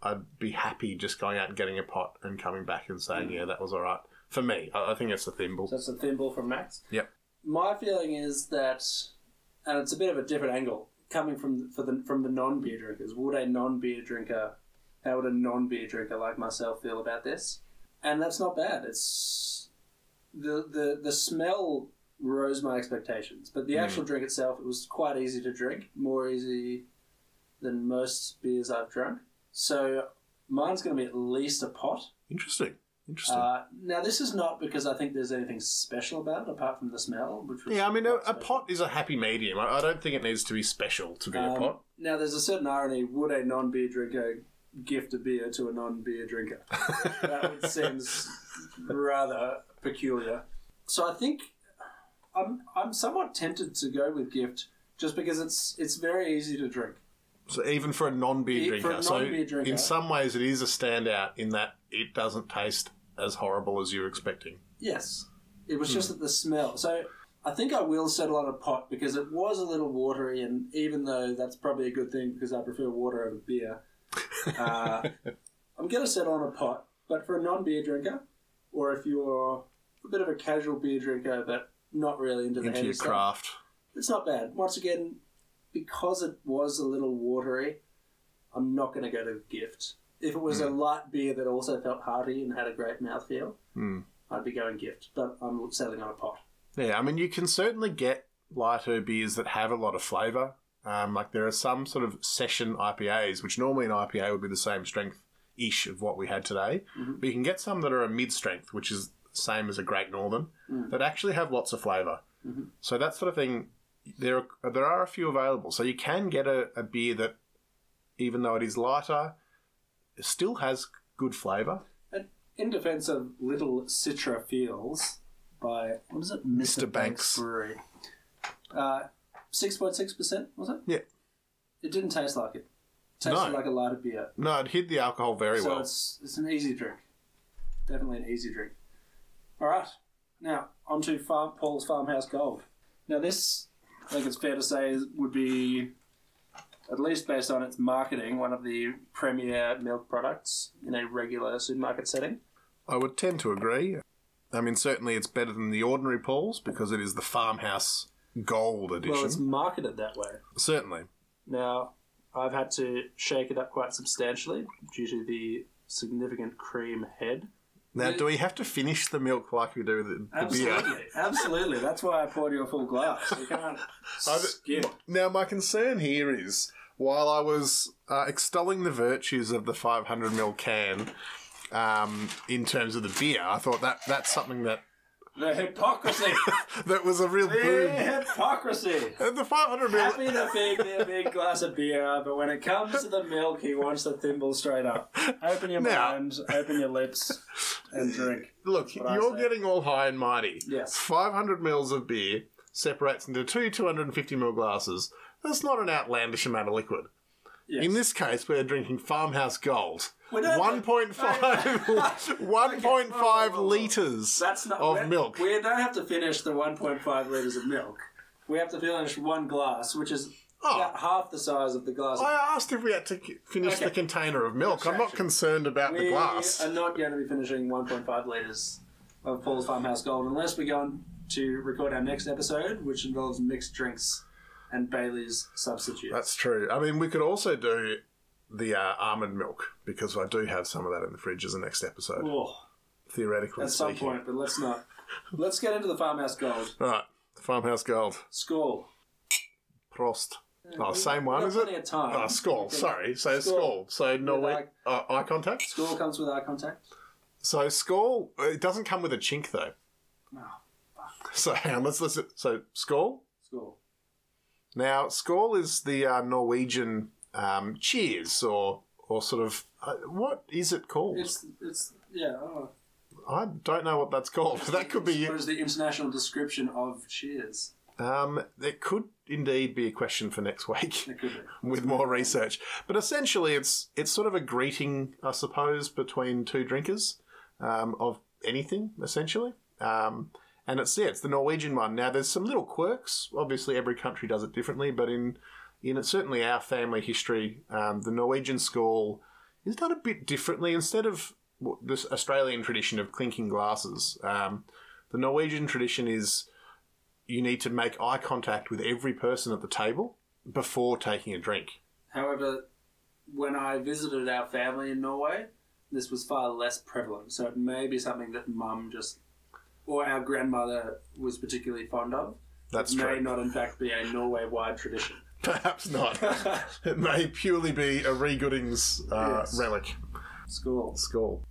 I'd be happy just going out and getting a pot and coming back and saying, yeah, that was all right. For me, I think it's a thimble. So it's a thimble from Max? Yep. My feeling is that, and it's a bit of a different angle, coming from the non-beer drinkers. Would a non-beer drinker, how would a non-beer drinker like myself feel about this? And that's not bad. It's the smell rose my expectations. But the actual drink itself, it was quite easy to drink, more easy than most beers I've drunk. So, mine's going to be at least a pot. Interesting. Now, this is not because I think there's anything special about it, apart from the smell. Which was a pot is a happy medium. I don't think it needs to be special to be a pot. Now, there's a certain irony. Would a non-beer drinker gift a beer to a non-beer drinker? That would seem rather peculiar. So, I think I'm somewhat tempted to go with gift, just because it's very easy to drink. So even for a non-beer drinker. In some ways it is a standout in that it doesn't taste as horrible as you're expecting. Yes. It was just that the smell. So I think I will settle on a pot because it was a little watery, and even though that's probably a good thing because I prefer water over beer, I'm going to settle on a pot. But for a non-beer drinker, or if you're a bit of a casual beer drinker but not really into your craft stuff, it's not bad. Once again, because it was a little watery, I'm not going to go to gift. If it was a light beer that also felt hearty and had a great mouthfeel, I'd be going gift. But I'm settling on a pot. Yeah, I mean, you can certainly get lighter beers that have a lot of flavour. Like there are some sort of session IPAs, which normally an IPA would be the same strength-ish of what we had today. Mm-hmm. But you can get some that are a mid-strength, which is the same as a Great Northern, that actually have lots of flavour. Mm-hmm. So that sort of thing... There are a few available. So you can get a beer that, even though it is lighter, still has good flavour. And in defence of Little Citra Feels by, what is it? Mr. Banks Brewery. 6.6%, was it? Yeah. It didn't taste like it. It tasted like a lighter beer. No, it hid the alcohol very well. So it's an easy drink. Definitely an easy drink. All right. Now, on to Paul's Farmhouse Gold. Now, this... I think it's fair to say would be, at least based on its marketing, one of the premier milk products in a regular supermarket setting. I would tend to agree. I mean, certainly it's better than the ordinary Paul's because it is the Farmhouse Gold edition. Well, it's marketed that way. Certainly. Now, I've had to shake it up quite substantially due to the significant cream head. Now, do we have to finish the milk like we do the beer? Absolutely. That's why I poured you a full glass. You can't skip. Now, my concern here is, while I was extolling the virtues of the 500ml can in terms of the beer, I thought that's something that... The hypocrisy. That was a real boom. The hypocrisy. And the 500ml... Happy to feed their big glass of beer, but when it comes to the milk, he wants the thimble straight up. Open your mind, open your lips, and drink. Look, you're getting all high and mighty. Yes. 500ml of beer separates into two 250ml glasses. That's not an outlandish amount of liquid. Yes. In this case, we're drinking Farmhouse Gold. 1.5 litres of milk. We don't have to finish the 1.5 litres of milk. We have to finish one glass, which is Oh. Half the size of the glass. I asked if we had to finish the container of milk. I'm not concerned about the glass. We are not going to be finishing 1.5 litres of Paul's Farmhouse Gold unless we go on to record our next episode, which involves mixed drinks and Bailey's substitutes. That's true. I mean, we could also do the almond milk, because I do have some of that in the fridge as the next episode. Oh. Theoretically at speaking. Some point, but let's not. Let's get into the Farmhouse Gold. All right. The Farmhouse Gold. Skål. Prost. Oh, same one, is it? Oh, skål. Sorry. So, skål. So, Norway. Eye contact? Skål comes with eye contact. So, skål, it doesn't come with a chink, though. No. Oh, so, hang on, let's listen. So, skål? Skål. Now, skål is the Norwegian cheers, or sort of, what is it called? It's yeah, I don't know what that's called. That could be... What is the international description of cheers? It could indeed be a question for next week with more research. But essentially, it's sort of a greeting, I suppose, between two drinkers of anything, essentially. And it's the Norwegian one. Now, there's some little quirks. Obviously, every country does it differently, but in certainly our family history, the Norwegian skål is done a bit differently. Instead of this Australian tradition of clinking glasses, the Norwegian tradition is... You need to make eye contact with every person at the table before taking a drink. However, when I visited our family in Norway, this was far less prevalent. So it may be something that Mum or our grandmother was particularly fond of. That's true. It may not, in fact, be a Norway-wide tradition. Perhaps not. It may purely be a Ree Goodings relic. Skål. Skål.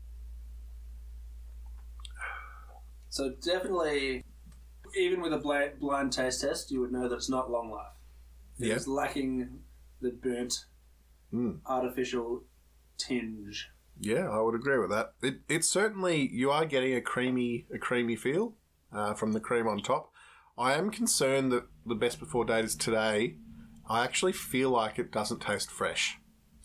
So definitely... Even with a blind taste test, you would know that it's not long life. It's lacking the burnt, artificial tinge. Yeah, I would agree with that. It's certainly, you are getting a creamy feel from the cream on top. I am concerned that the best before date is today. I actually feel like it doesn't taste fresh.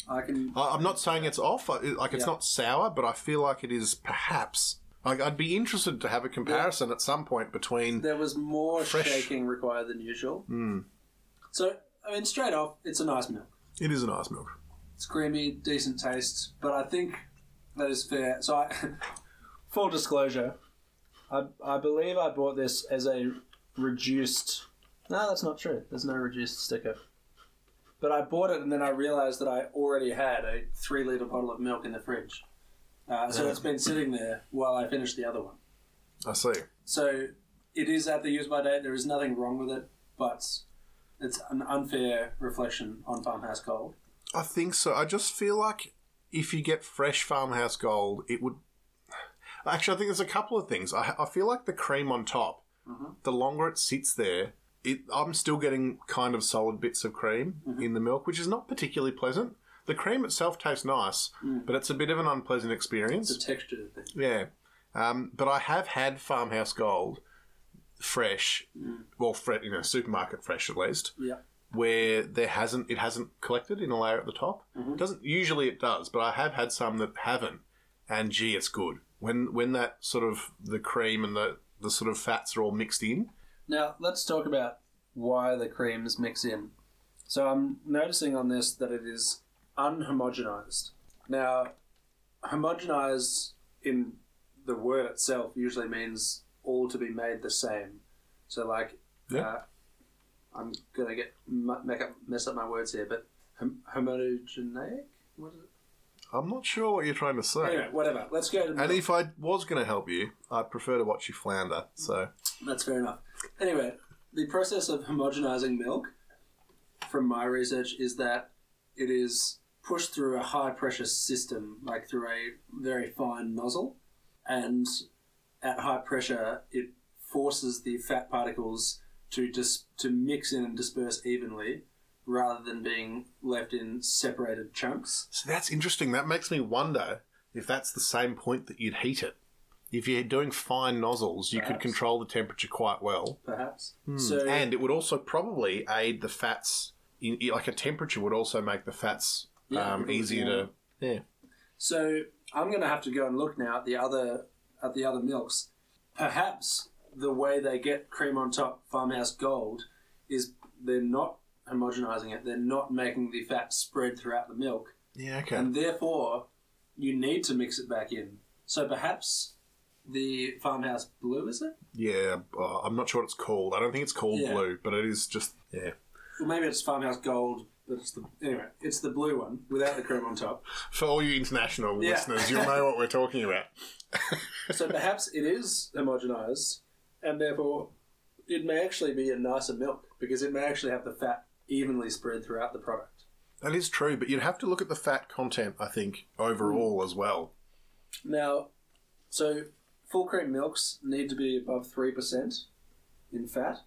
I'm not saying it's off. It's not sour, but I feel like it is perhaps... I'd be interested to have a comparison at some point between... There was more shaking required than usual. Mm. So, I mean, straight off, it's a nice milk. It is a nice milk. It's creamy, decent taste, but I think that is fair. So, full disclosure, I believe I bought this as a reduced... No, that's not true. There's no reduced sticker. But I bought it and then I realised that I already had a 3-litre bottle of milk in the fridge. So it's been sitting there while I finish the other one. I see. So it is at the use-by date. There is nothing wrong with it, but it's an unfair reflection on Farmhouse Gold. I think so. I just feel like if you get fresh Farmhouse Gold, it would... Actually, I think there's a couple of things. I feel like the cream on top, the longer it sits there, I'm still getting kind of solid bits of cream in the milk, which is not particularly pleasant. The cream itself tastes nice, but it's a bit of an unpleasant experience. It's a texture thing. Yeah. But I have had Farmhouse Gold fresh, supermarket fresh at least, where it hasn't collected in a layer at the top. Mm-hmm. Usually it does, but I have had some that haven't, and gee, it's good. When that sort of the cream and the sort of fats are all mixed in. Now, let's talk about why the creams mix in. So I'm noticing on this that it is... unhomogenized. Now, homogenized in the word itself usually means all to be made the same. So, I'm going to mess up my words here, but homogeneic? What is it? I'm not sure what you're trying to say. Anyway, whatever. Let's go to... And if I was going to help you, I'd prefer to watch you flounder, so... That's fair enough. Anyway, the process of homogenizing milk, from my research, is that it is pushed through a high-pressure system, like through a very fine nozzle, and at high pressure, it forces the fat particles to mix in and disperse evenly rather than being left in separated chunks. So that's interesting. That makes me wonder if that's the same point that you'd heat it. If you're doing fine nozzles, you could control the temperature quite well. Perhaps. And it would also probably aid the fats... a temperature would also make the fats easier to... Yeah. So I'm going to have to go and look now at the other milks. Perhaps the way they get cream on top Farmhouse Gold is they're not homogenizing it. They're not making the fat spread throughout the milk. Yeah, okay. And therefore, you need to mix it back in. So perhaps the Farmhouse Blue, is it? Yeah, I'm not sure what it's called. I don't think it's called Blue, but it is just, yeah. Well, maybe it's Farmhouse Gold, but it's the, anyway, it's the blue one without the cream on top. For all you international listeners, you'll know what we're talking about. So perhaps it is homogenized, and therefore it may actually be a nicer milk because it may actually have the fat evenly spread throughout the product. That is true, but you'd have to look at the fat content, I think, overall as well. Now, so full cream milks need to be above 3% in fat,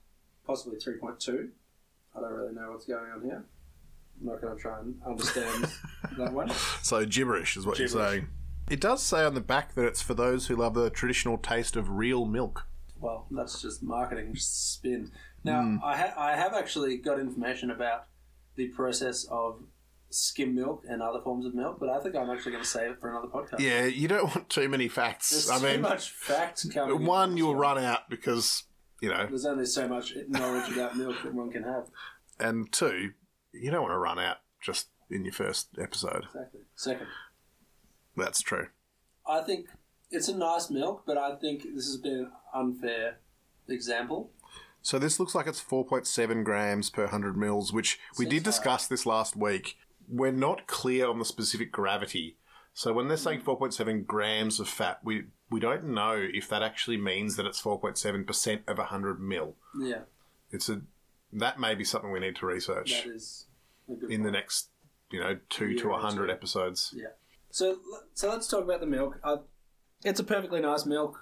possibly 3.2. I don't really know what's going on here. I'm not going to try and understand that one. So gibberish is what you're saying. It does say on the back that it's for those who love the traditional taste of real milk. Well, that's just marketing spin. Now, I have actually got information about the process of skim milk and other forms of milk, but I think I'm actually going to save it for another podcast. Yeah, you don't want too many facts. There's much fact coming. One, you'll run out because, you know. There's only so much knowledge about milk that one can have. And two, you don't want to run out just in your first episode. Exactly. Second. That's true. I think it's a nice milk, but I think this has been an unfair example. So this looks like it's 4.7 grams per 100 mils, which we did discuss this last week. We're not clear on the specific gravity. So when they're saying 4.7 grams of fat, we don't know if that actually means that it's 4.7% of 100 mil. Yeah. That may be something we need to research. That is a good in point. The next, 2 to 100 episodes. Yeah. So let's talk about the milk. It's a perfectly nice milk.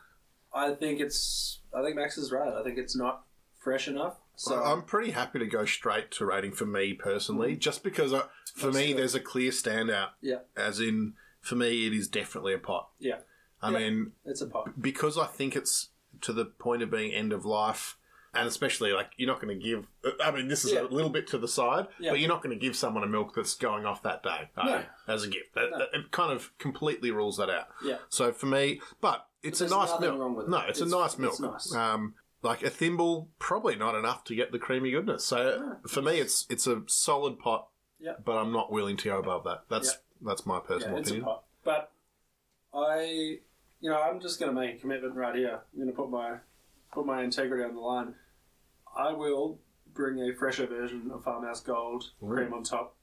I think Max is right. I think it's not fresh enough. So I'm pretty happy to go straight to rating for me personally, just because for me there's a clear standout. Yeah. As in, for me, it is definitely a pot. Yeah. I mean, it's a pot because I think it's to the point of being end of life. And especially, you're not going to give... I mean, this is a little bit to the side, but you're not going to give someone a milk that's going off that day as a gift. It kind of completely rules that out. Yeah. So, for me... But it's a nice milk. Wrong with it. No, it's a nice milk. It's nice. A thimble, probably not enough to get the creamy goodness. So, for me, it's a solid pot, but I'm not willing to go above that. That's my personal opinion. It's a pot. But I'm just going to make a commitment right here. I'm going to put my integrity on the line. I will bring a fresher version of Farmhouse Gold cream on top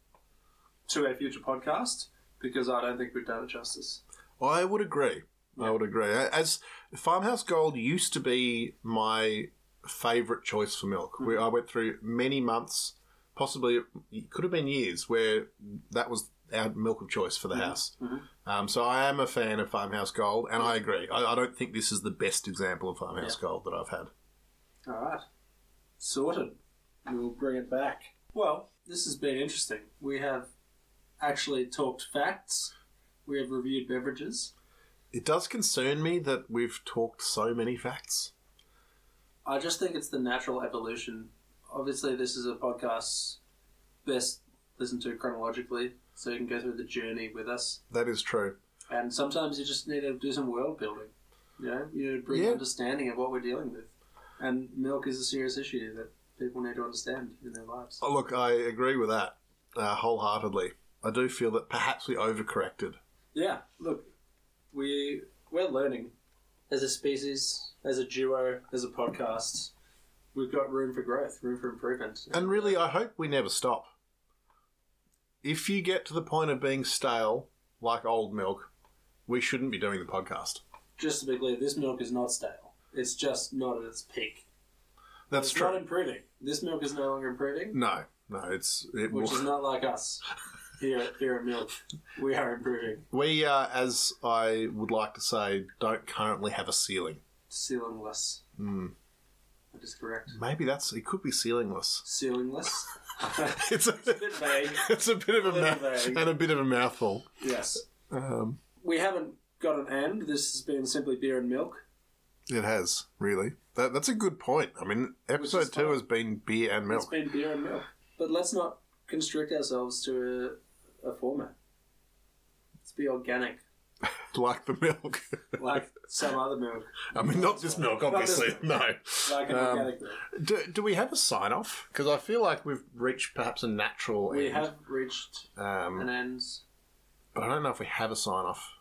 to a future podcast because I don't think we've done it justice. I would agree. Yeah. I would agree. As Farmhouse Gold used to be my favourite choice for milk. Mm-hmm. I went through many months, possibly it could have been years, where that was our milk of choice for the house. Mm-hmm. So I am a fan of Farmhouse Gold, and I agree. I don't think this is the best example of Farmhouse Gold that I've had. All right. Sorted. We'll bring it back. Well, this has been interesting. We have actually talked facts. We have reviewed beverages. It does concern me that we've talked so many facts. I just think it's the natural evolution. Obviously, this is a podcast best listened to chronologically, so you can go through the journey with us. That is true. And sometimes you just need to do some world building. You need to bring understanding of what we're dealing with. And milk is a serious issue that people need to understand in their lives. Oh, look, I agree with that wholeheartedly. I do feel that perhaps we overcorrected. Yeah, look, we're learning as a species, as a duo, as a podcast. We've got room for growth, room for improvement. And really, I hope we never stop. If you get to the point of being stale, like old milk, we shouldn't be doing the podcast. Just to be clear, this milk is not stale. It's just not at its peak. That's true. It's not improving. This milk is no longer improving. No, which is not like us here at Milk. We are improving. We, as I would like to say, don't currently have a ceiling. Ceilingless. That is correct. Maybe it could be ceilingless. Ceilingless. It's a bit vague. It's a bit of a mouthful. Yes. We haven't got an end. This has been simply beer and milk. It has, really. That's a good point. I mean, episode 2 has been beer and milk. It's been beer and milk. But let's not constrict ourselves to a format. Let's be organic. Like the milk. Like some other milk. I mean, not just milk, obviously. No. Like an organic milk. Do we have a sign-off? Because I feel like we've reached perhaps a natural end. We have reached an end. But I don't know if we have a sign-off.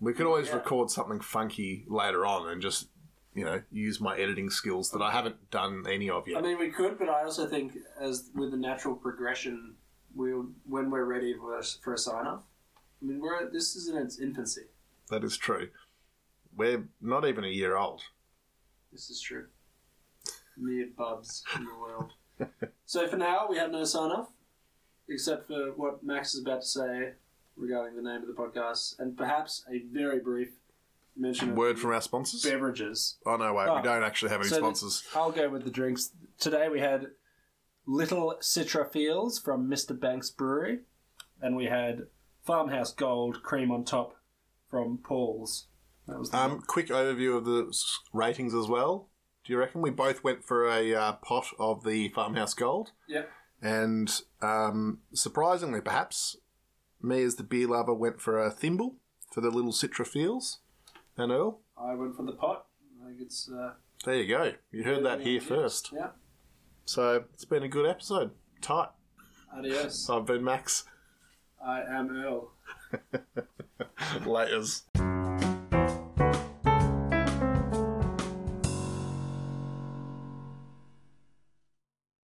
We could always record something funky later on and just, you know, use my editing skills that I haven't done any of yet. I mean, we could, but I also think as with the natural progression, when we're ready for a sign-off, I mean, this is in its infancy. That is true. We're not even a year old. This is true. Mere bubs in the world. So for now, we have no sign-off, except for what Max is about to say regarding the name of the podcast, and perhaps a very brief mention of word from our sponsors. Beverages. Oh, no, wait. We don't actually have any sponsors. I'll go with the drinks. Today we had Little Citra Feels from Mr. Banks Brewery, and we had Farmhouse Gold cream on top from Paul's. That was the quick overview of the ratings as well. Do you reckon we both went for a pot of the Farmhouse Gold? Yep. And surprisingly, perhaps, me as the beer lover went for a thimble for the Little Citra Feels. And Earl? I went for the pot. I think it's... there you go. You heard that here first. Yeah. So it's been a good episode. Tight. Adios. I've been Max. I am Earl. Laters.